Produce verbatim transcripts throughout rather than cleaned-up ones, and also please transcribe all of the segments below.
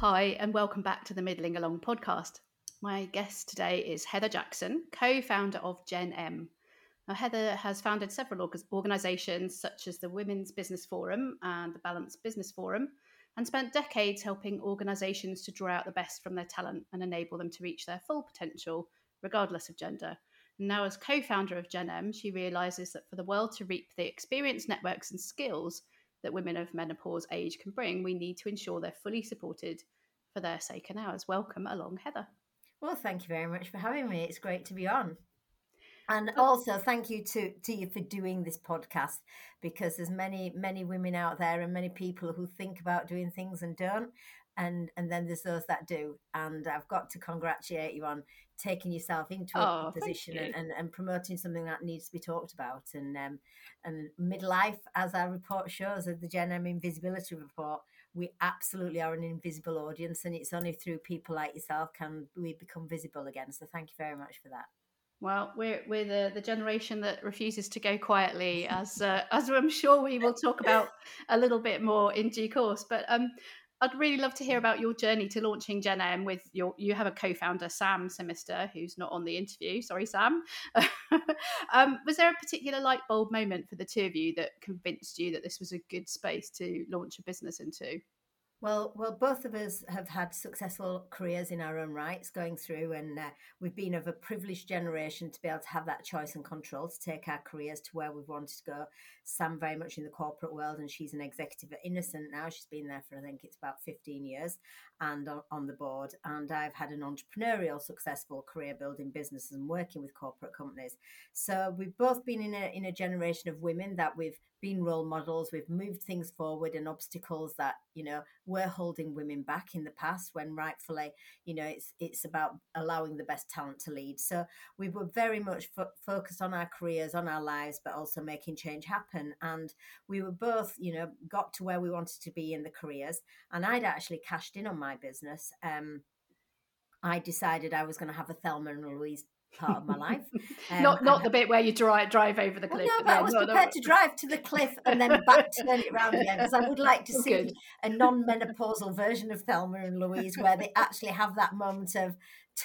Hi, and welcome back to the Middling Along podcast. My guest today is Heather Jackson, co-founder of Gen M. Now, Heather has founded several organisations such as the Women's Business Forum and the Balanced Business Forum, and spent decades helping organisations to draw out the best from their talent and enable them to reach their full potential, regardless of gender. Now, as co-founder of Gen M, she realises that for the world to reap the experience, networks and skills that women of menopause age can bring, we need to ensure they're fully supported for their sake and ours. Welcome along, Heather. Well, thank you very much for having me. It's great to be on. And also thank you to, to you for doing this podcast, because there's many, many women out there and many people who think about doing things and don't. And and then there's those that do. And I've got to congratulate you on taking yourself into a oh, position and, and, and promoting something that needs to be talked about. And um, and midlife, as our report shows, as the Gen M Invisibility Report, we absolutely are an invisible audience. And it's only through people like yourself can we become visible again. So thank you very much for that. Well, we're we're the, the generation that refuses to go quietly, as uh, as I'm sure we will talk about a little bit more in due course. But um, I'd really love to hear about your journey to launching Gen M with your. You have a co-founder, Sam Simister, who's not on the interview. Sorry, Sam. um, was there a particular light bulb moment for the two of you that convinced you that this was a good space to launch a business into? Well, well, both of us have had successful careers in our own rights going through, and uh, we've been of a privileged generation to be able to have that choice and control to take our careers to where we've wanted to go. Sam very much in the corporate world, and she's an executive at Innocent now. She's been there for, I think it's about fifteen years, and on, on the board. And I've had an entrepreneurial, successful career building business and working with corporate companies. So we've both been in a in a generation of women that we've been role models, we've moved things forward, and obstacles that, you know, were holding women back in the past, when rightfully, you know, it's it's about allowing the best talent to lead. So we were very much fo- focused on our careers, on our lives, but also making change happen. And we were both, you know, got to where we wanted to be in the careers. And I'd actually cashed in on my business. Um, I decided I was going to have a Thelma and Louise part of my life. Um, not not the bit where you drive, drive over the cliff. Well, no, but I was prepared no, no. to drive to the cliff and then back, turn it around again, because I would like to see Good. a non-menopausal version of Thelma and Louise, where they actually have that moment of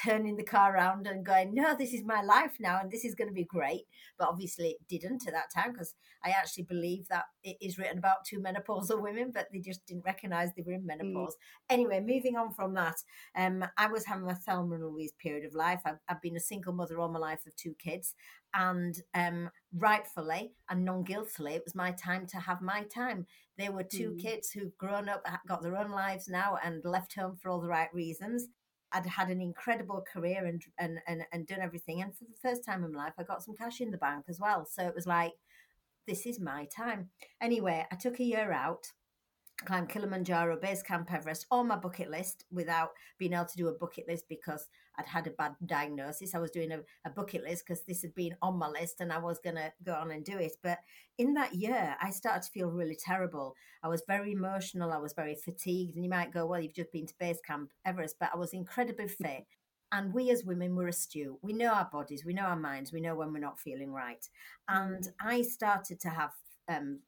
turning the car around and going, no, this is my life now and this is going to be great. But obviously it didn't at that time, because I actually believe that it is written about two menopausal women, but they just didn't recognise they were in menopause. Mm. Anyway, moving on from that, um, I was having my Thelma and Louise period of life. I've, I've been a single mother all my life of two kids, and um, rightfully and non-guiltily, it was my time to have my time. They were two mm. kids who've grown up, got their own lives now, and left home for all the right reasons. I'd had an incredible career and, and and and done everything. And for the first time in my life, I got some cash in the bank as well. So it was like, this is my time. Anyway, I took a year out, climbed Kilimanjaro, Base Camp Everest, on my bucket list, without being able to do a bucket list because I'd had a bad diagnosis. I was doing a, a bucket list because this had been on my list and I was going to go on and do it. But in that year, I started to feel really terrible. I was very emotional. I was very fatigued. And you might go, well, you've just been to Base Camp Everest, but I was incredibly fit. And we as women were astute. We know our bodies. We know our minds. We know when we're not feeling right. And I started to have Um,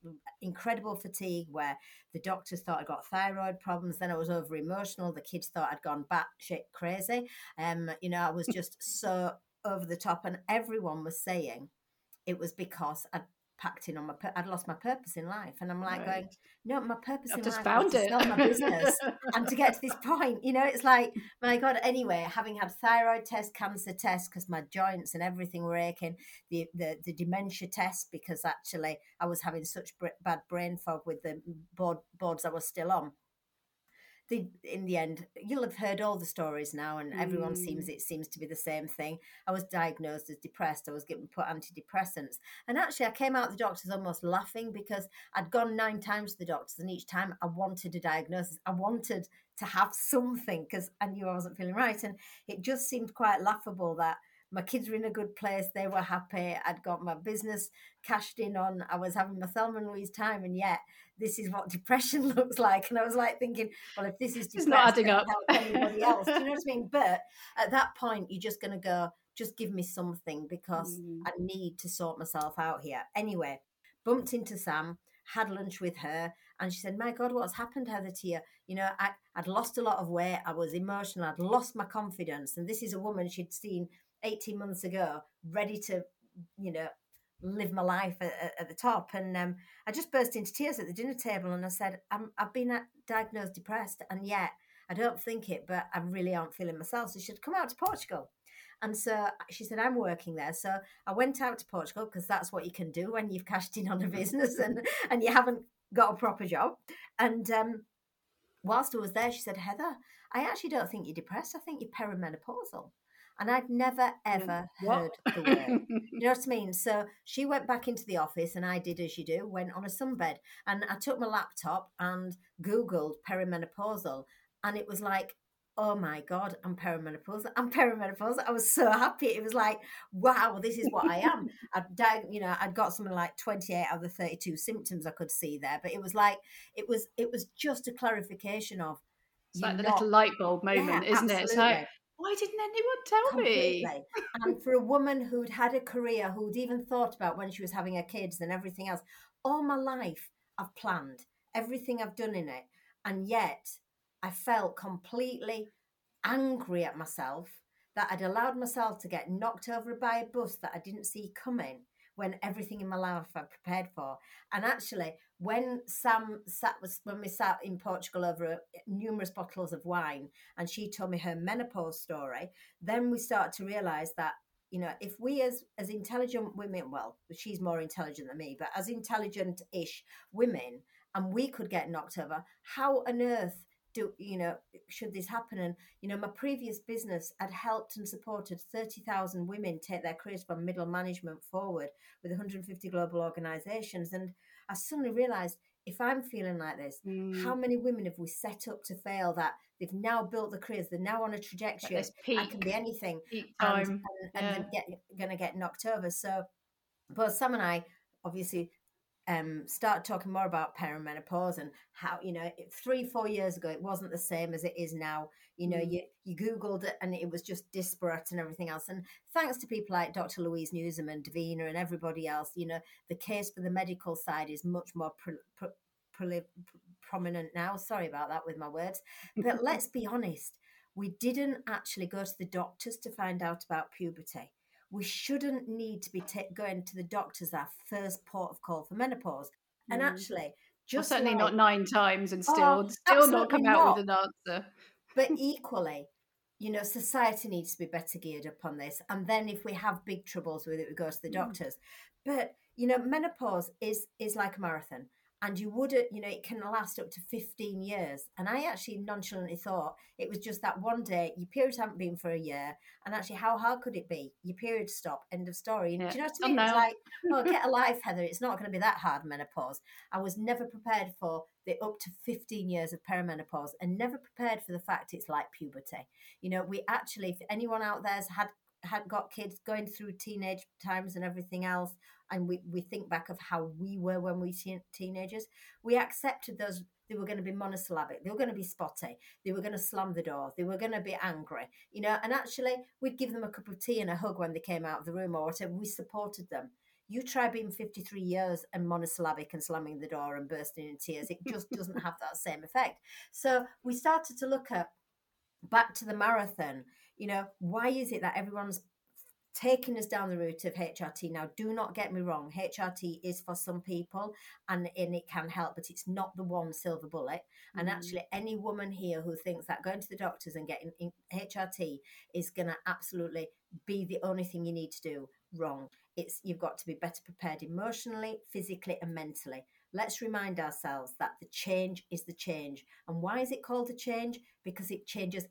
incredible fatigue, where the doctors thought I got thyroid problems. Then I was over emotional. The kids thought I'd gone batshit crazy. Um, you know, I was just so over the top, and everyone was saying it was because I'd packed in on my, I'd lost my purpose in life. And I'm like, right. going, no, my purpose I've in just life found is it. to sell my business and to get to this point. You know, it's like, my God. Anyway, having had thyroid test, cancer test, because my joints and everything were aching, the, the the dementia test, because actually I was having such b- bad brain fog with the board, boards I was still on. The, in the end, you'll have heard all the stories now, and everyone mm. seems it seems to be the same thing. I was diagnosed as depressed. I was getting put antidepressants, and actually I came out the doctors almost laughing, because I'd gone nine times to the doctors, and each time I wanted a diagnosis. I wanted to have something because I knew I wasn't feeling right, and it just seemed quite laughable that my kids were in a good place. They were happy. I'd got my business cashed in on. I was having my Thelma and Louise time, and yet this is what depression looks like. And I was like thinking, well, if this is depressed, it's not adding up. Anybody else? Do you know what I mean? But at that point, you're just going to go, just give me something, because mm. I need to sort myself out here. Anyway, bumped into Sam, had lunch with her, and she said, my God, what's happened, Heather, to you? You know, I, I'd lost a lot of weight. I was emotional. I'd lost my confidence. And this is a woman she'd seen eighteen months ago, ready to, you know, live my life at, at the top. And um, I just burst into tears at the dinner table, and I said, I'm, I've been diagnosed depressed, and yet I don't think it, but I really aren't feeling myself. So she said, come out to Portugal. And so she said, I'm working there. So I went out to Portugal, because that's what you can do when you've cashed in on a business and, and you haven't got a proper job. And um, whilst I was there, she said, Heather, I actually don't think you're depressed. I think you're perimenopausal. And I'd never, ever what? heard the word. You know what I mean? So she went back into the office, and I did as you do, went on a sunbed. And I took my laptop and Googled perimenopausal. And it was like, oh my God, I'm perimenopausal. I'm perimenopausal. I was so happy. It was like, wow, this is what I am. I'd died, you know, I'd got something like twenty-eight out of the thirty-two symptoms I could see there. But it was like, it was, it was just a clarification of. It's like the not, little light bulb moment, yeah, isn't absolutely. It? It's like, why didn't anyone tell Completely. me? And for a woman who'd had a career, who'd even thought about when she was having her kids and everything else, all my life I've planned everything I've done in it. And yet I felt completely angry at myself that I'd allowed myself to get knocked over by a bus that I didn't see coming, when everything in my life I prepared for. And actually, when Sam sat was when we sat in Portugal over numerous bottles of wine, and she told me her menopause story, then we started to realise that, you know, if we as as intelligent women, well, she's more intelligent than me, but as intelligent-ish women, and we could get knocked over, how on earth do you know should this happen? And you know, my previous business had helped and supported thirty thousand women take their careers from middle management forward with one hundred fifty global organizations. And I suddenly realized, if I'm feeling like this, mm. how many women have we set up to fail, that they've now built the careers, they're now on a trajectory, like peak, I can be anything, peak time. and, and, yeah. and they're gonna get knocked over. So both Sam and I obviously Um, start talking more about perimenopause and how, you know, three, four years ago, it wasn't the same as it is now. You know, mm. you, you Googled it and it was just disparate and everything else. And thanks to people like Doctor Louise Newsom and Davina and everybody else, you know, the case for the medical side is much more pro, pro, pro, prominent now. Sorry about that with my words. But let's be honest, we didn't actually go to the doctors to find out about puberty. We shouldn't need to be t- going to the doctors, our first port of call for menopause. Mm. And actually, just well, certainly like, not nine times and still, oh, still not come not. out with an answer. But equally, you know, society needs to be better geared up on this. And then if we have big troubles with it, we go to the doctors. Mm. But, you know, menopause is is like a marathon. And you wouldn't, you know, it can last up to fifteen years. And I actually nonchalantly thought it was just that one day, your periods haven't been for a year. And actually, how hard could it be? Your periods stop, end of story. Yeah. Do you know what I mean? Oh, no. It's like, oh, get a life, Heather. It's not going to be that hard, menopause. I was never prepared for the up to fifteen years of perimenopause, and never prepared for the fact it's like puberty. You know, we actually, if anyone out there's had had got kids going through teenage times and everything else, and we, we think back of how we were when we were teenagers, we accepted those, they were going to be monosyllabic, they were going to be spotty, they were going to slam the door, they were going to be angry, you know, and actually we'd give them a cup of tea and a hug when they came out of the room or whatever, we supported them. You try being fifty-three years and monosyllabic and slamming the door and bursting in tears, it just doesn't have that same effect. So we started to look at, back to the marathon, you know, why is it that everyone's taking us down the route of H R T? Now, do not get me wrong. H R T is for some people and, and it can help, but it's not the one silver bullet. Mm-hmm. And actually, any woman here who thinks that going to the doctors and getting H R T is going to absolutely be the only thing you need to do, wrong. It's you've got to be better prepared emotionally, physically and mentally. Let's remind ourselves that the change is the change. And why is it called a change? Because it changes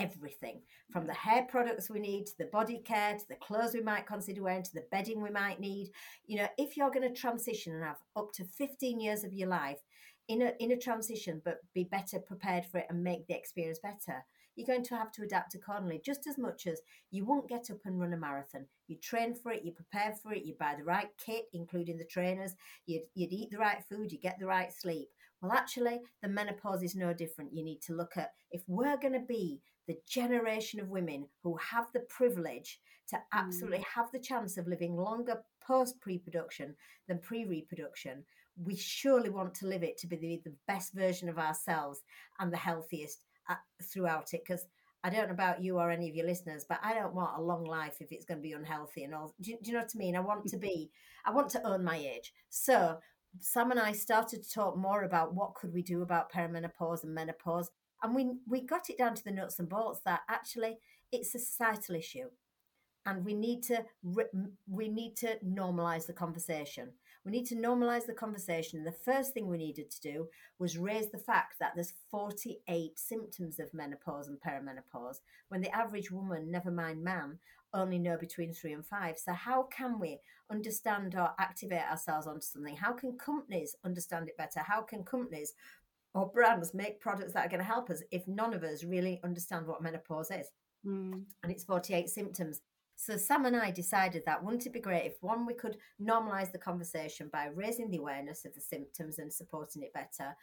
everything, from the hair products we need to the body care to the clothes we might consider wearing to the bedding we might need. You know, if you're going to transition and have up to fifteen years of your life in a in a transition, but be better prepared for it and make the experience better, you're going to have to adapt accordingly, just as much as you won't get up and run a marathon. You train for it, you prepare for it, you buy the right kit, including the trainers, you'd, you'd eat the right food, you get the right sleep. Well, actually, the menopause is no different. You need to look at, if we're going to be the generation of women who have the privilege to absolutely have the chance of living longer post-pre-production than pre-reproduction, we surely want to live it to be the, the best version of ourselves and the healthiest at, throughout it. Because I don't know about you or any of your listeners, but I don't want a long life if it's going to be unhealthy and all. Do, do you know what I mean? I want to be, I want to own my age. So Sam and I started to talk more about what could we do about perimenopause and menopause. And we we got it down to the nuts and bolts that actually it's a societal issue. And we need to we need to normalise the conversation. We need to normalise the conversation. The first thing we needed to do was raise the fact that there's forty-eight symptoms of menopause and perimenopause, when the average woman, never mind man, only know between three and five. So how can we understand or activate ourselves onto something? How can companies understand it better? How can companies or brands make products that are going to help us if none of us really understand what menopause is? Mm. And it's forty-eight symptoms. So Sam and I decided that wouldn't it be great if, one, we could normalise the conversation by raising the awareness of the symptoms and supporting it better.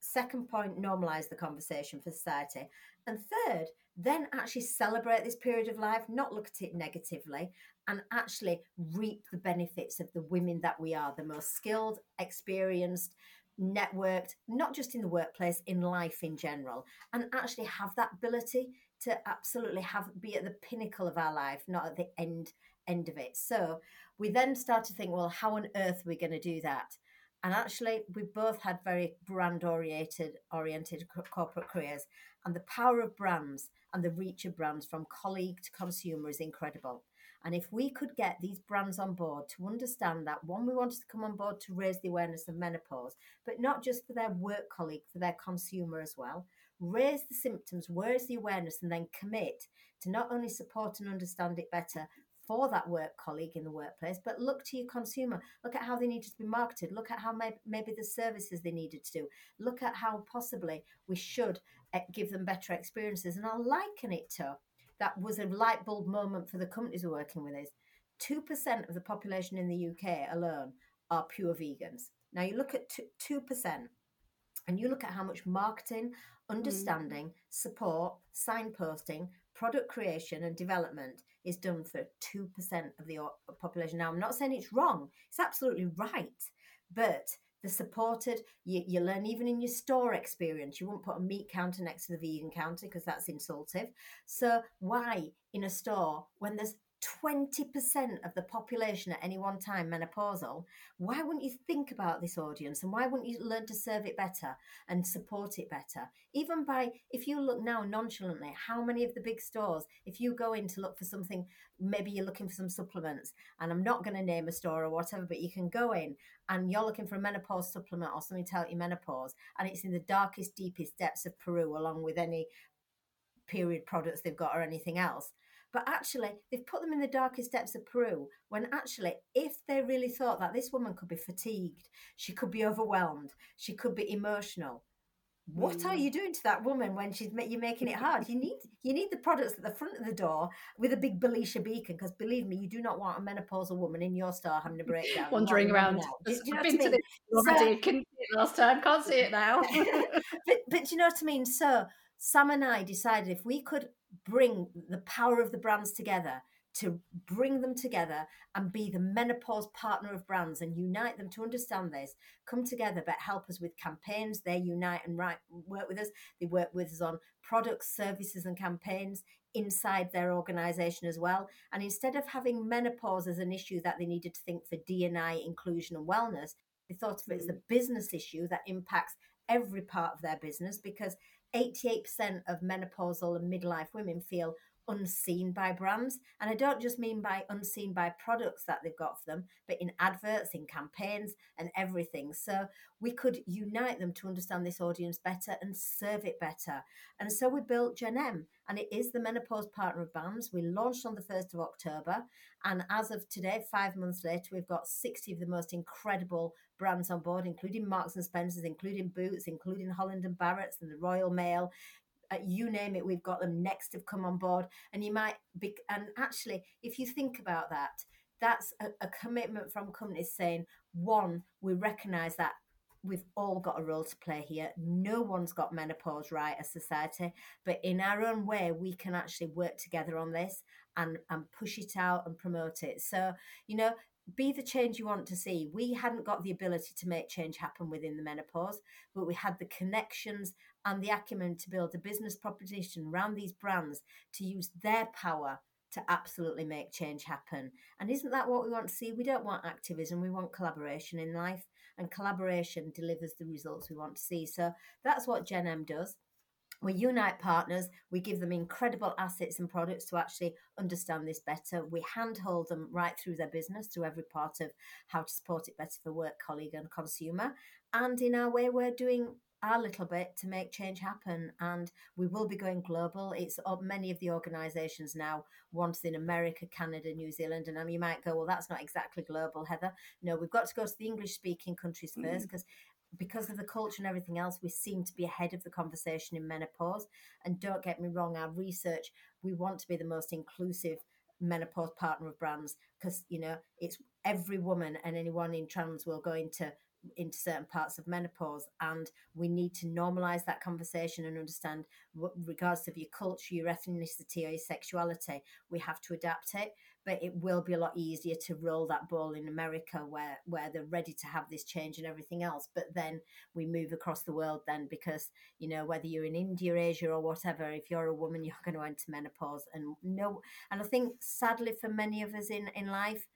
Second point, normalise the conversation for society. And third, then actually celebrate this period of life, not look at it negatively, and actually reap the benefits of the women that we are, the most skilled, experienced, networked, not just in the workplace, in life in general, and actually have that ability to absolutely have be at the pinnacle of our life, not at the end end of it. So we then start to think, well, how on earth are we going to do that? And actually, we both had very brand oriented oriented corporate careers, and the power of brands and the reach of brands from colleague to consumer is incredible. And if we could get these brands on board to understand that, one, we wanted to come on board to raise the awareness of menopause, but not just for their work colleague, for their consumer as well. Raise the symptoms, raise the awareness, and then commit to not only support and understand it better for that work colleague in the workplace, but look to your consumer. Look at how they needed to be marketed. Look at how may- maybe the services they needed to do. Look at how possibly we should give them better experiences. And I'll liken it to, that was a light bulb moment for the companies we're working with, is two percent of the population in the U K alone are pure vegans. Now you look at two percent and you look at how much marketing, understanding, mm. support, signposting, product creation and development is done for two percent of the population. Now, I'm not saying it's wrong. It's absolutely right. But the supported, you, you learn even in your store experience. You wouldn't put a meat counter next to the vegan counter because that's insultive. So why in a store, when there's twenty percent of the population at any one time menopausal, why wouldn't you think about this audience, and why wouldn't you learn to serve it better and support it better? Even by, if you look now nonchalantly, how many of the big stores, if you go in to look for something, maybe you're looking for some supplements, and I'm not going to name a store or whatever, but you can go in and you're looking for a menopause supplement or something to help you menopause, and it's in the darkest, deepest depths of Peru, along with any period products they've got or anything else. But actually, they've put them in the darkest depths of Peru, when actually, if they really thought that this woman could be fatigued, she could be overwhelmed, she could be emotional. What mm. are you doing to that woman when she's you're making it hard? You need you need the products at the front of the door with a big Belisha beacon, because believe me, you do not want a menopausal woman in your store having a breakdown, wandering around. Do, do you know what I mean? Already so, couldn't see it last time, can't see it now. but but do you know what I mean? So Sam and I decided if we could bring the power of the brands together, to bring them together and be the menopause partner of brands and unite them to understand this, come together, but help us with campaigns. They unite and write, work with us. They work with us on products, services and campaigns inside their organisation as well. And instead of having menopause as an issue that they needed to think for D and I, inclusion and wellness, they thought of it as a business issue that impacts every part of their business, because eighty-eight percent of menopausal and midlife women feel unseen by brands. And I don't just mean by unseen by products that they've got for them, but in adverts, in campaigns and everything. So we could unite them to understand this audience better and serve it better. And so we built Gen M, and it is the menopause partner of brands. We launched on the first of October. And as of today, five months later, we've got sixty of the most incredible brands on board, including Marks and Spencers, including Boots, including Holland and Barrett's and the Royal Mail. Uh, you name it, we've got them. Next have come on board. And you might be, and actually, if you think about that, that's a, a commitment from companies saying, one, we recognise that we've all got a role to play here. No one's got menopause right as society, but in our own way, we can actually work together on this and, and push it out and promote it. So, you know, be the change you want to see. We hadn't got the ability to make change happen within the menopause, but we had the connections and the acumen to build a business proposition around these brands to use their power to absolutely make change happen. And isn't that what we want to see? We don't want activism, we want collaboration in life, and collaboration delivers the results we want to see. So that's what Gen M does. We unite partners, we give them incredible assets and products to actually understand this better. We handhold them right through their business, through every part of how to support it better for work, colleague and consumer. And in our way, we're doing our little bit to make change happen. And we will be going global. It's many of the organisations now want in America, Canada, New Zealand. And you might go, well, that's not exactly global, Heather. No, we've got to go to the English-speaking countries mm. first, because because of the culture and everything else, we seem to be ahead of the conversation in menopause. And don't get me wrong, our research, we want to be the most inclusive menopause partner of brands, because, you know, it's every woman and anyone in trans will go into, into certain parts of menopause. And we need to normalise that conversation and understand, regardless of your culture, your ethnicity or your sexuality, we have to adapt it. But it will be a lot easier to roll that ball in America where, where they're ready to have this change and everything else. But then we move across the world then, because, you know, whether you're in India, Asia or whatever, if you're a woman, you're going to enter menopause. And no, and I think sadly for many of us in, in life,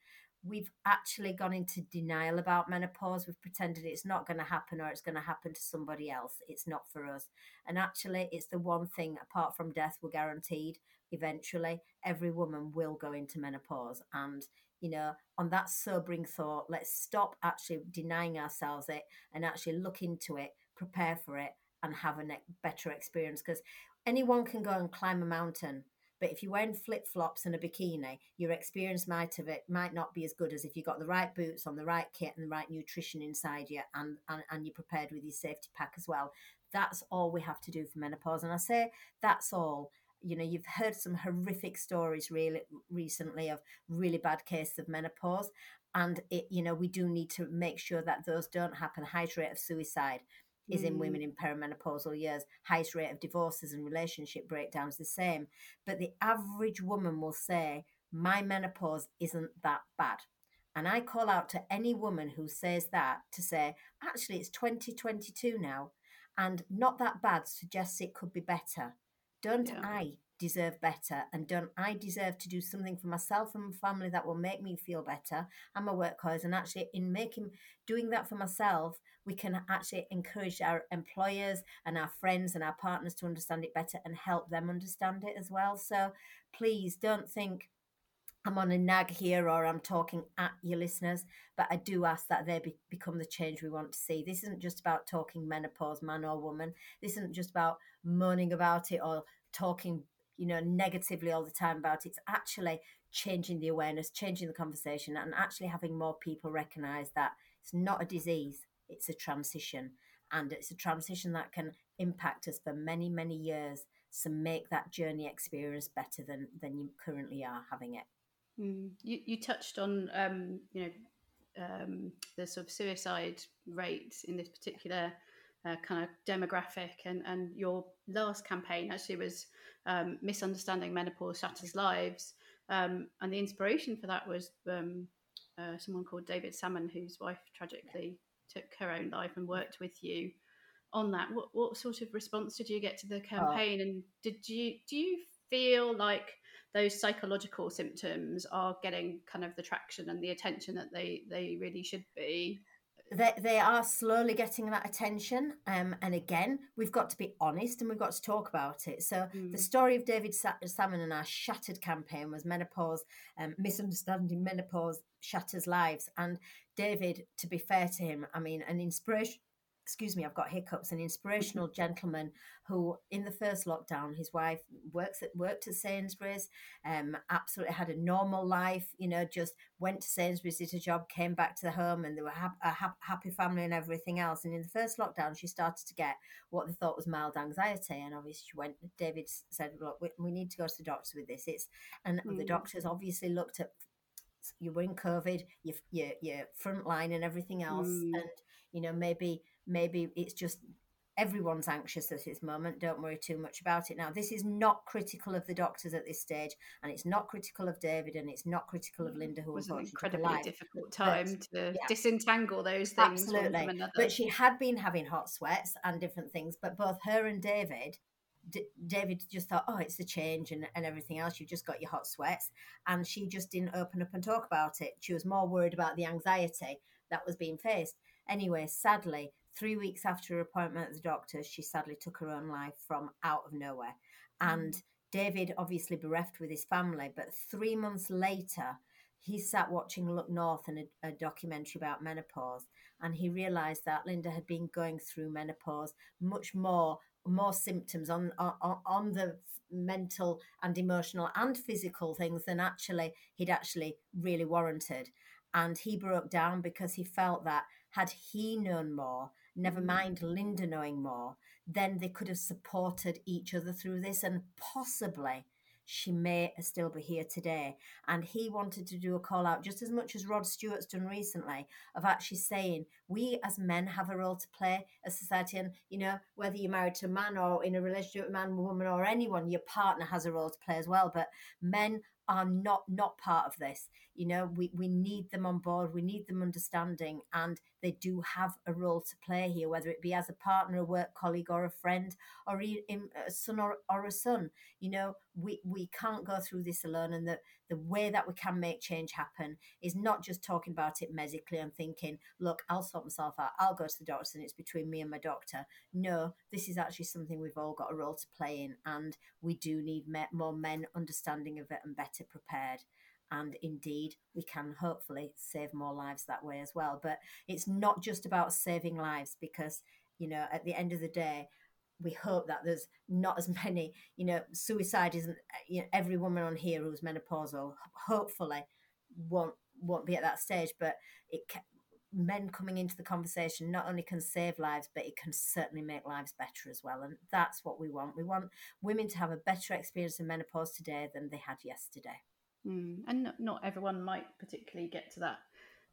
we've actually gone into denial about menopause. We've pretended it's not going to happen, or it's going to happen to somebody else. It's not for us. And actually, it's the one thing, apart from death, we're guaranteed. Eventually, every woman will go into menopause. And, you know, on that sobering thought, let's stop actually denying ourselves it and actually look into it, prepare for it, and have a ne- better experience. Because anyone can go and climb a mountain, but if you're wearing flip-flops and a bikini, your experience might have it might not be as good as if you got the right boots on, the right kit and the right nutrition inside you, and, and, and you're prepared with your safety pack as well. That's all we have to do for menopause. And I say that's all. You know, you've heard some horrific stories really recently of really bad cases of menopause. And, it, you know, we do need to make sure that those don't happen. The highest rate of suicide mm. is in women in perimenopausal years. Highest rate of divorces and relationship breakdowns the same. But the average woman will say, my menopause isn't that bad. And I call out to any woman who says that to say, actually, it's twenty twenty-two now, and not that bad suggests it could be better. Don't yeah. I deserve better? And don't I deserve to do something for myself and my family that will make me feel better and my work colleagues? And actually, in making doing that for myself, we can actually encourage our employers and our friends and our partners to understand it better and help them understand it as well. So please don't think I'm on a nag here or I'm talking at your listeners, but I do ask that they be, become the change we want to see. This isn't just about talking menopause, man or woman. This isn't just about moaning about it or talking, you know, negatively all the time about it. It's actually changing the awareness, changing the conversation, and actually having more people recognise that it's not a disease, it's a transition. And it's a transition that can impact us for many, many years. So make that journey experience better than, than you currently are having it. You, you touched on, um, you know, um, the sort of suicide rates in this particular uh, kind of demographic, and, and your last campaign actually was um, Misunderstanding Menopause Shatters Lives. Um, and the inspiration for that was um, uh, someone called David Salmon, whose wife tragically took her own life, and worked with you on that. What, what sort of response did you get to the campaign? Oh. And did you do you feel like those psychological symptoms are getting kind of the traction and the attention that they, they really should be? They, they are slowly getting that attention. Um, and again, we've got to be honest and we've got to talk about it. So mm. the story of David Salmon and our Shattered campaign was menopause, um, Misunderstanding Menopause Shatters Lives. And David, to be fair to him, I mean, an inspiration, excuse me, I've got hiccups, an inspirational gentleman who in the first lockdown, his wife works at, worked at Sainsbury's, um, absolutely had a normal life, you know, just went to Sainsbury's, did a job, came back to the home, and they were ha- a ha- happy family and everything else. And in the first lockdown, she started to get what they thought was mild anxiety. And obviously she went, David said, look, we, we need to go to the doctors with this. It's And mm. the doctors obviously looked at, you were in COVID, your, your, your frontline and everything else. Mm. And, you know, maybe... maybe it's just Everyone's anxious at this moment. Don't worry too much about it. Now, this is not critical of the doctors at this stage, and it's not critical of David, and it's not critical of Linda, who was an incredibly difficult time but, to yeah. disentangle those things. Absolutely. One from another. But she had been having hot sweats and different things, but both her and David, D- David just thought, oh, it's the change and, and everything else. You've just got your hot sweats. And she just didn't open up and talk about it. She was more worried about the anxiety that was being faced. Anyway, sadly, three weeks after her appointment at the doctor's, she sadly took her own life from out of nowhere. And David obviously bereft with his family, but three months later, he sat watching Look North and a, a documentary about menopause. And he realised that Linda had been going through menopause, much more more symptoms on, on on the mental and emotional and physical things than actually he'd actually really warranted. And he broke down because he felt that had he known more, never mind Linda knowing more, then they could have supported each other through this, and possibly she may still be here today. And he wanted to do a call out, just as much as Rod Stewart's done recently, of actually saying, we as men have a role to play as society. And, you know, whether you're married to a man or in a relationship with a man, woman or anyone, your partner has a role to play as well. But men are not not part of this. You know, we, we need them on board. We need them understanding. And they do have a role to play here, whether it be as a partner, a work colleague or a friend or a son or, or a son. You know, we, we can't go through this alone. And the, the way that we can make change happen is not just talking about it medically and thinking, look, I'll sort myself out. I'll go to the doctor and it's between me and my doctor. No, this is actually something we've all got a role to play in. And we do need more men understanding of it and better prepared. And indeed, we can hopefully save more lives that way as well. But it's not just about saving lives because, you know, at the end of the day, we hope that there's not as many, you know, suicide isn't, you know, every woman on here who's menopausal hopefully won't won't be at that stage. But it can, men coming into the conversation not only can save lives, but it can certainly make lives better as well. And that's what we want. We want women to have a better experience of menopause today than they had yesterday. Mm, and not everyone might particularly get to that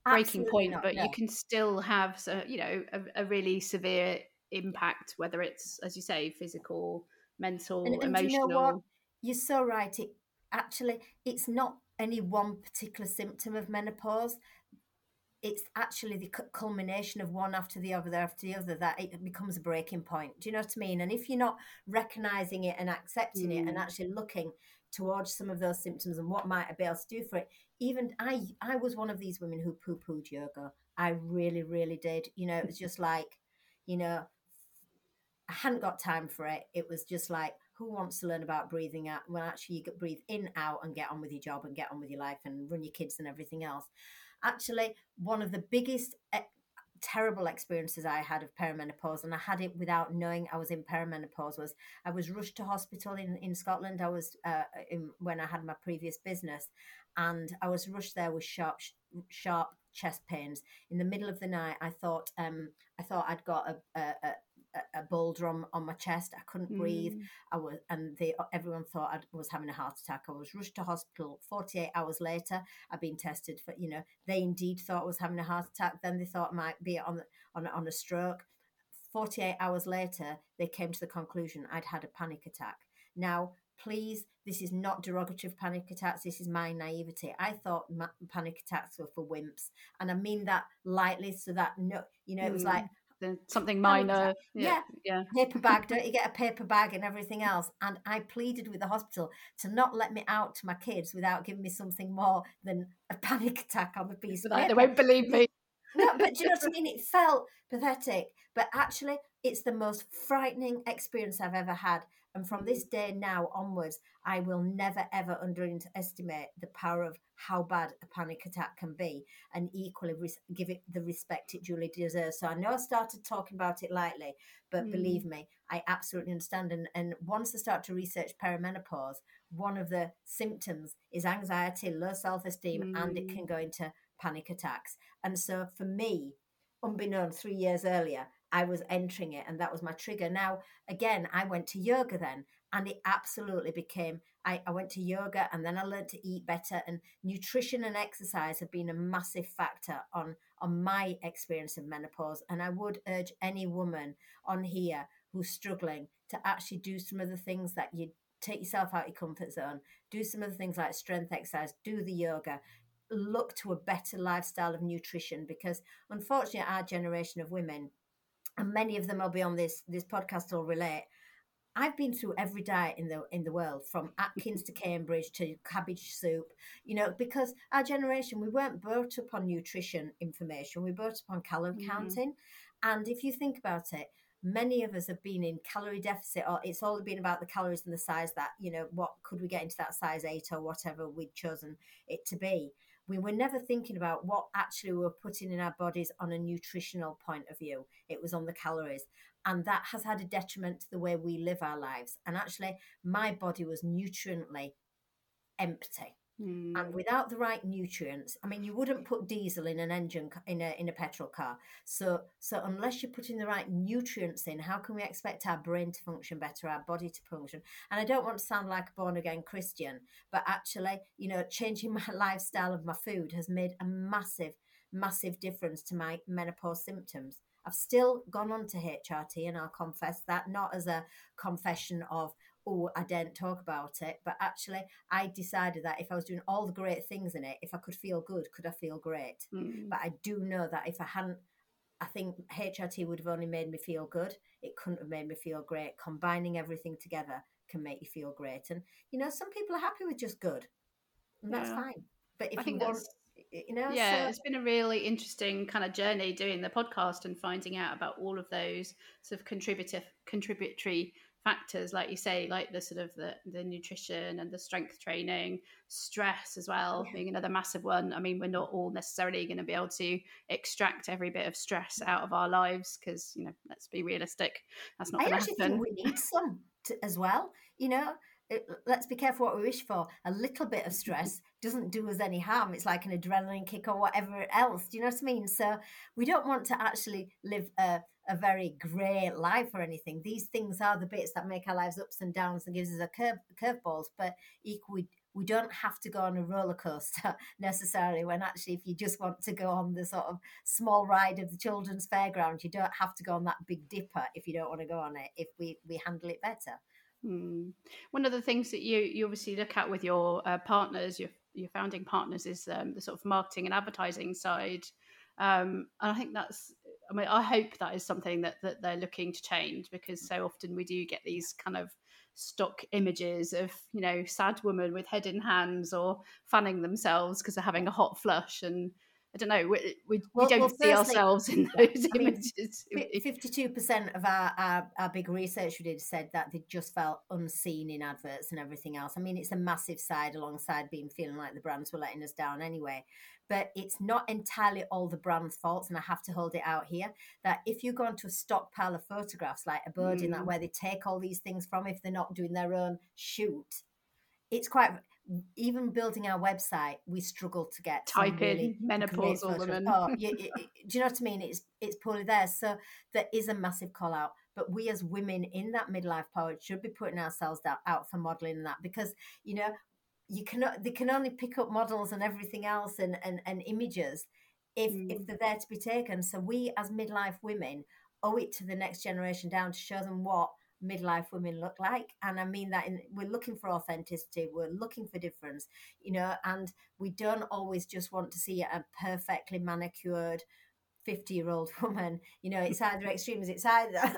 breaking Absolutely point, not, but no. You can still have, you know, a, a really severe impact, whether it's, as you say, physical, mental, and, and emotional. You know what? You're so right. It actually, it's not any one particular symptom of menopause. It's actually the culmination of one after the other after the other that it becomes a breaking point. Do you know what I mean? And if you're not recognising it and accepting mm. it and actually looking towards some of those symptoms and what might I be able to do for it. Even I I was one of these women who poo-pooed yoga. I really, really did. You know, it was just like, you know, I hadn't got time for it. It was just like, who wants to learn about breathing out? Well, actually, you could breathe in, out and get on with your job and get on with your life and run your kids and everything else. Actually, one of the biggest e- terrible experiences I had of perimenopause, and I had it without knowing I was in perimenopause, was I was rushed to hospital in, in Scotland. I was uh, in, when I had my previous business, and I was rushed there with sharp, sharp chest pains. In the middle of the night, I thought um, I thought I'd got a, a, a a boulder on, on my chest. I couldn't mm. breathe. I was, and they, everyone thought I was having a heart attack. I was rushed to hospital. forty-eight hours later, I'd been tested for, you know, they indeed thought I was having a heart attack. Then they thought I might be on, on, on a stroke. forty-eight hours later, they came to the conclusion I'd had a panic attack. Now, please, this is not derogative panic attacks. This is my naivety. I thought ma- panic attacks were for wimps. And I mean that lightly so that, no, you know, mm. it was like, something minor, yeah, yeah, yeah. Paper bag, don't you get a paper bag and everything else? And I pleaded with the hospital to not let me out to my kids without giving me something more than a panic attack on the piece of paper. They won't believe me. No, but do you know what I mean? It felt pathetic, but actually, it's the most frightening experience I've ever had. And from this day now onwards, I will never, ever underestimate the power of how bad a panic attack can be and equally res- give it the respect it duly deserves. So I know I started talking about it lightly, but mm. believe me, I absolutely understand. And, and once I start to research perimenopause, one of the symptoms is anxiety, low self-esteem, mm. and it can go into panic attacks. And so for me, unbeknown three years earlier, I was entering it, and that was my trigger. Now, again, I went to yoga then, And it absolutely became, I, I went to yoga and then I learned to eat better, and nutrition and exercise have been a massive factor on, on my experience of menopause. And I would urge any woman on here who's struggling to actually do some of the things that you take yourself out of your comfort zone, do some of the things like strength exercise, do the yoga, look to a better lifestyle of nutrition, because unfortunately our generation of women, and many of them will be on this this podcast will relate, I've been through every diet in the in the world, from Atkins to Cambridge to cabbage soup, you know, because our generation, we weren't brought up on nutrition information, we brought up on calorie mm-hmm. counting. And if you think about it, many of us have been in calorie deficit, or it's all been about the calories and the size that, you know, what could we get into that size eight or whatever we'd chosen it to be. We were never thinking about what actually we were putting in our bodies on a nutritional point of view. It was on the calories. And that has had a detriment to the way we live our lives. And actually, my body was nutriently empty. Mm. And without the right nutrients, I mean, you wouldn't put diesel in an engine, in a in a petrol car. So, so unless you're putting the right nutrients in, how can we expect our brain to function better, our body to function? And I don't want to sound like a born-again Christian, but actually, you know, changing my lifestyle of my food has made a massive, massive difference to my menopause symptoms. I've still gone on to H R T, and I'll confess that, not as a confession of, oh, I didn't talk about it, but actually I decided that if I was doing all the great things in it, if I could feel good, could I feel great? Mm. But I do know that if I hadn't, I think H R T would have only made me feel good. It couldn't have made me feel great. Combining everything together can make you feel great. And, you know, some people are happy with just good, and that's yeah. fine. But if I you want... You know, yeah, so it's been a really interesting kind of journey doing the podcast and finding out about all of those sort of contributive contributory factors, like you say, like the sort of the, the nutrition and the strength training, stress as well, yeah. being another massive one. I mean, we're not all necessarily going to be able to extract every bit of stress out of our lives, because, you know, let's be realistic, that's not going to happen. I actually think we need some to, as well, you know. It, let's be careful what we wish for. A little bit of stress doesn't do us any harm. It's like an adrenaline kick or whatever else. Do you know what I mean? So we don't want to actually live a, a very grey life or anything. These things are the bits that make our lives ups and downs and gives us a curve curveballs. But equally, we don't have to go on a roller coaster necessarily. When actually, if you just want to go on the sort of small ride of the children's fairground, you don't have to go on that big dipper if you don't want to go on it. If we we handle it better. Hmm. One of the things that you, you obviously look at with your uh, partners, your your founding partners, is um, the sort of marketing and advertising side. Um, and I think that's, I mean, I hope that is something that, that they're looking to change, because so often we do get these kind of stock images of, you know, sad women with head in hands or fanning themselves because they're having a hot flush. And I don't know, we, we, well, we don't well, see ourselves in those I images. Mean, fifty-two percent of our, our, our big research we did said that they just felt unseen in adverts and everything else. I mean, it's a massive side alongside being feeling like the brands were letting us down anyway. But it's not entirely all the brand's faults, and I have to hold it out here, that if you go into a stockpile of photographs like a bird in mm. that, where they take all these things from, if they're not doing their own shoot, it's quite... Even building our website, we struggle to get type really in menopausal women. Oh, you, you, do you know what I mean? It's it's poorly there, so there is a massive call out. But we as women in that midlife period should be putting ourselves down, out for modelling and that, because you know you cannot. They can only pick up models and everything else and and, and images if mm. if they're there to be taken. So we as midlife women owe it to the next generation down to show them what midlife women look like. And I mean that in, we're looking for authenticity, we're looking for difference, you know, and we don't always just want to see a perfectly manicured fifty year old woman. You know, it's either extremes, it's either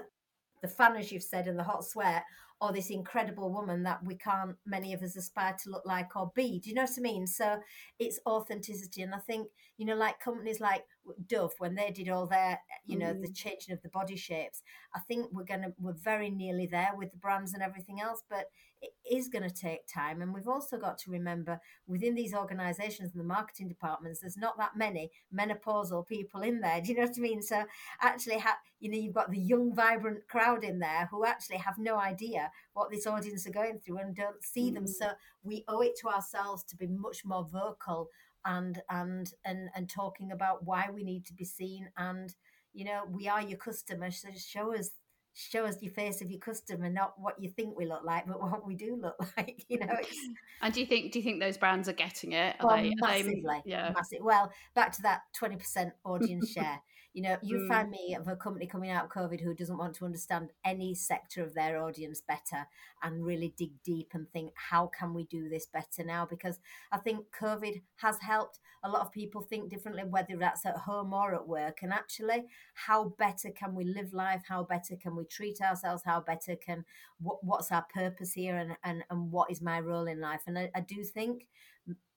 the fun, as you've said, and the hot sweat, or this incredible woman that we can't, many of us aspire to look like or be. Do you know what I mean? So it's authenticity. And I think, you know, like companies like Duff, when they did all their, you know, mm. the changing of the body shapes, I think we're going to, we're very nearly there with the brands and everything else, but it is going to take time. And we've also got to remember within these organisations and the marketing departments, there's not that many menopausal people in there. Do you know what I mean? So actually, ha- you know, you've got the young, vibrant crowd in there who actually have no idea what this audience are going through and don't see them. So we owe it to ourselves to be much more vocal and and and and talking about why we need to be seen. And you know, we are your customer, so show us shows the face of your customer, not what you think we look like, but what we do look like, you know. It's... And do you think do you think those brands are getting it? Are well, they, massively, are they, yeah. massive. Well, back to that twenty percent audience share. You know, you mm. find me of a company coming out of COVID who doesn't want to understand any sector of their audience better and really dig deep and think, how can we do this better now? Because I think COVID has helped a lot of people think differently, whether that's at home or at work. And actually, how better can we live life? How better can we treat ourselves? How better can, what, what's our purpose here, and, and, and what is my role in life? And I, I do think,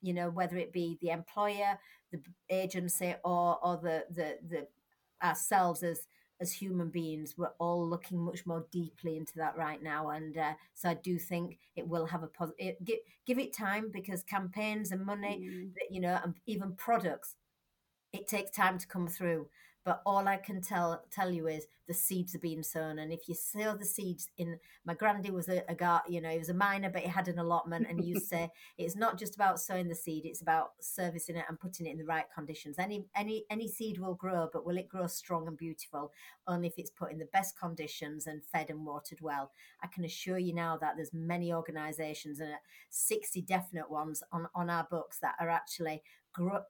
you know, whether it be the employer, the agency, or, or the, the, the, ourselves as as human beings, we're all looking much more deeply into that right now, and uh, so I do think it will have a positive. Give, give it time, because campaigns and money, mm. you know, and even products, it takes time to come through. But all I can tell tell you is the seeds are being sown, and if you sow the seeds in, my granddad was a, a gar, you know, he was a miner, but he had an allotment, and you say it's not just about sowing the seed; it's about servicing it and putting it in the right conditions. Any any any seed will grow, but will it grow strong and beautiful? Only if it's put in the best conditions and fed and watered well. I can assure you now that there's many organisations, and sixty definite ones on on our books, that are actually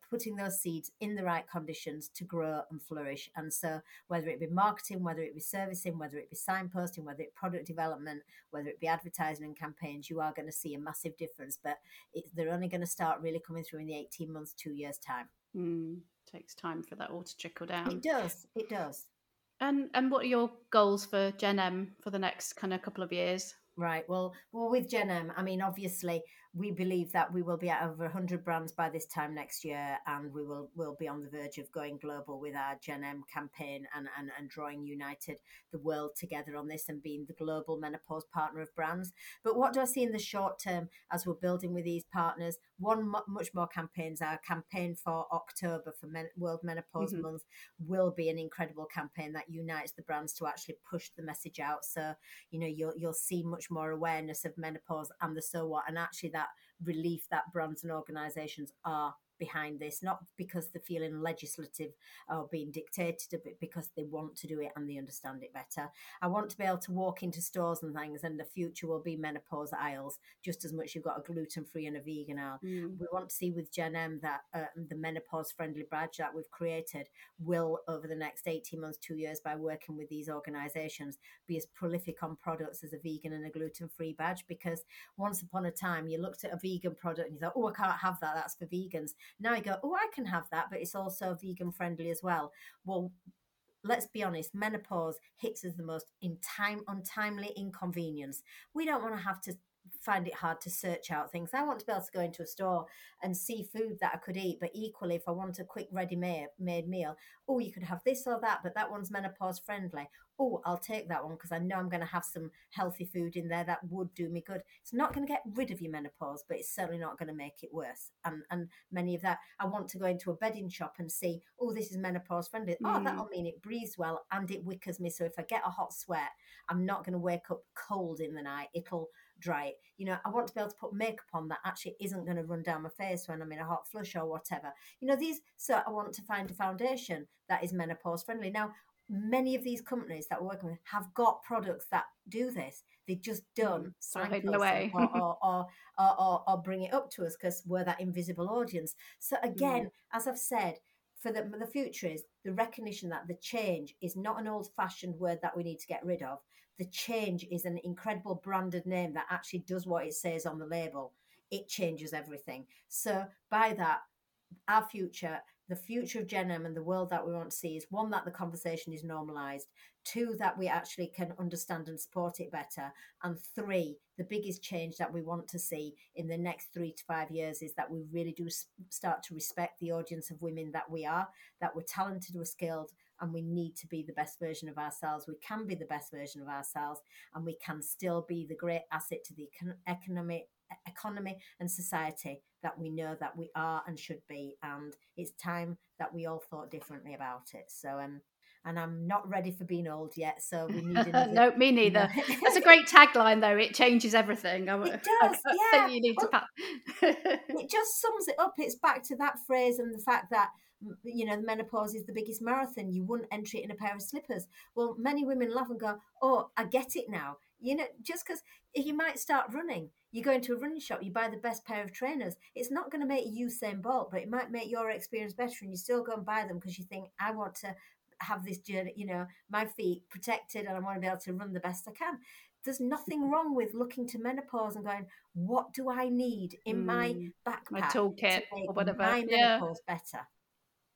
putting those seeds in the right conditions to grow and flourish. And so whether it be marketing, whether it be servicing, whether it be signposting, whether it be product development, whether it be advertising and campaigns, you are going to see a massive difference. But it, they're only going to start really coming through in the eighteen months, two years time. Mm, takes time for that all to trickle down. It does. It does. And and what are your goals for Gen M for the next kind of couple of years? Right. Well, well, with Gen M, I mean, obviously, we believe that we will be at over one hundred brands by this time next year, and we will will be on the verge of going global with our Gen M campaign, and, and, and drawing united the world together on this, and being the global menopause partner of brands. But what do I see in the short term as we're building with these partners? One, much more campaigns. Our campaign for October, for Men- World Menopause mm-hmm. Month, will be an incredible campaign that unites the brands to actually push the message out. So, you know, you'll you'll see much more awareness of menopause and the so what, and actually that relief that brands and organisations are behind this, not because they're feeling legislative or being dictated a bit, because they want to do it and they understand it better. I want to be able to walk into stores and things, and the future will be menopause aisles just as much. You've got a gluten-free and a vegan aisle. Mm. We want to see with Gen M that uh, the menopause-friendly badge that we've created will, over the next eighteen months, two years, by working with these organisations, be as prolific on products as a vegan and a gluten-free badge. Because once upon a time, you looked at a vegan product and you thought, oh, I can't have that, that's for vegans. Now you go, oh, I can have that, but it's also vegan friendly as well. Well, let's be honest, menopause hits us the most in time, untimely inconvenience. We don't want to have to find it hard to search out things. I want to be able to go into a store and see food that I could eat, but equally, if I want a quick ready-made meal, oh, you could have this or that, but that one's menopause friendly. Oh, I'll take that one because I know I'm going to have some healthy food in there that would do me good. It's not going to get rid of your menopause, but it's certainly not going to make it worse. And and many of that, I want to go into a bedding shop and see, oh, this is menopause friendly. Mm. Oh, that'll mean it breathes well and it wickers me. So if I get a hot sweat, I'm not going to wake up cold in the night. It'll dry it. You know, I want to be able to put makeup on that actually isn't going to run down my face when I'm in a hot flush or whatever. You know, these, so I want to find a foundation that is menopause friendly. Now, many of these companies that we're working with have got products that do this. They just don't sign away or, or, or, or, or bring it up to us because we're that invisible audience. So again, mm. as I've said, for the, the future is the recognition that the change is not an old-fashioned word that we need to get rid of. The change is an incredible branded name that actually does what it says on the label. It changes everything. So by that, our future... The future of Gen M and the world that we want to see is one, that the conversation is normalised, two, that we actually can understand and support it better, and three, the biggest change that we want to see in the next three to five years is that we really do start to respect the audience of women that we are, that we're talented, we're skilled, and we need to be the best version of ourselves. We can be the best version of ourselves, and we can still be the great asset to the economic economy and society that we know that we are and should be. And it's time that we all thought differently about it. So um and I'm not ready for being old yet, so we need another... No, me neither. That's a great tagline though, it changes everything. I, it does, I, I yeah. think you need well, to pat... It just sums it up. It's back to that phrase and the fact that you know, menopause is the biggest marathon. You wouldn't enter it in a pair of slippers. Well, many women laugh and go, oh, I get it now. You know, just because you might start running, you go into a running shop, you buy the best pair of trainers. It's not going to make you Usain Bolt, but it might make your experience better, and you still go and buy them because you think, I want to have this journey, you know, my feet protected, and I want to be able to run the best I can. There's nothing wrong with looking to menopause and going, what do I need in mm, my backpack, my toolkit, to make or whatever, my menopause yeah. better?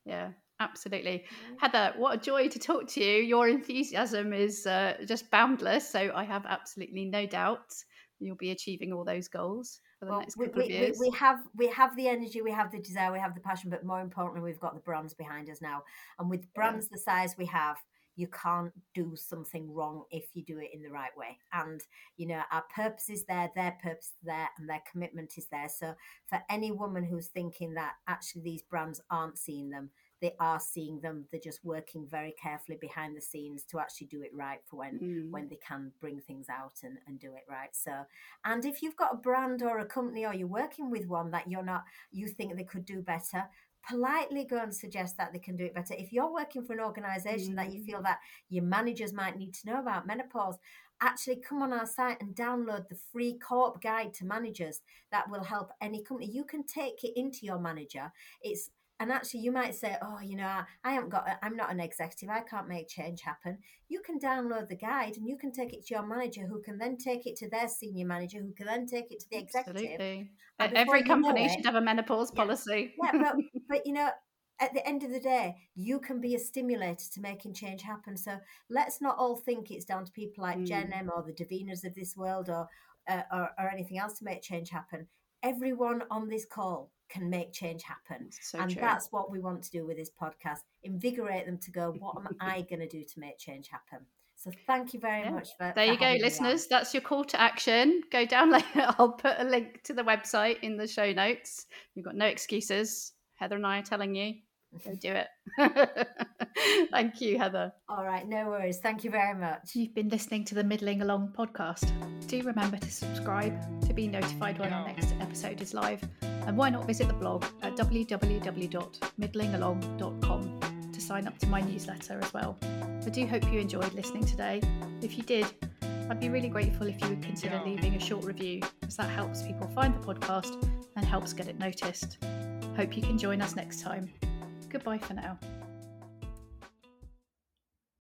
Yeah, absolutely. Yeah. Heather, what a joy to talk to you. Your enthusiasm is uh, just boundless. So I have absolutely no doubt you'll be achieving all those goals for the well, next couple we, of years. We, we have we have the energy, we have the desire, we have the passion, but more importantly, we've got the brands behind us now. And with brands yeah. the size we have, you can't do something wrong if you do it in the right way. And, you know, our purpose is there, their purpose is there, and their commitment is there. So for any woman who's thinking that actually these brands aren't seeing them, they are seeing them. They're just working very carefully behind the scenes to actually do it right for when, mm. when they can bring things out and, and do it right. So, and if you've got a brand or a company or you're working with one that you're not, you think they could do better, politely go and suggest that they can do it better. If you're working for an organisation mm. that you feel that your managers might need to know about menopause, actually come on our site and download the free co-op guide to managers that will help any company. You can take it into your manager. It's And actually, you might say, oh, you know, I haven't got, a, I'm not an executive. I can't make change happen. You can download the guide and you can take it to your manager, who can then take it to their senior manager, who can then take it to the executive. Absolutely. Every company it, should have a menopause yeah, policy. yeah, but, but, you know, at the end of the day, you can be a stimulator to making change happen. So let's not all think it's down to people like mm. Gen M or the Davinas of this world or, uh, or or anything else to make change happen. Everyone on this call can make change happen. So and true. That's what we want to do with this podcast. Invigorate them to go, what am I going to do to make change happen? So thank you very yeah. much. For, there you for go, listeners. That. That's your call to action. Go download it. I'll put a link to the website in the show notes. You've got no excuses. Heather and I are telling you, go do it. Thank you, Heather. All right, no worries. Thank you very much. You've been listening to the Middling Along podcast. Do remember to subscribe to be notified when our next episode is live. And why not visit the blog at w w w dot middling along dot com to sign up to my newsletter as well. I do hope you enjoyed listening today. If you did, I'd be really grateful if you would consider leaving a short review, as that helps people find the podcast and helps get it noticed. Hope you can join us next time. Goodbye for now.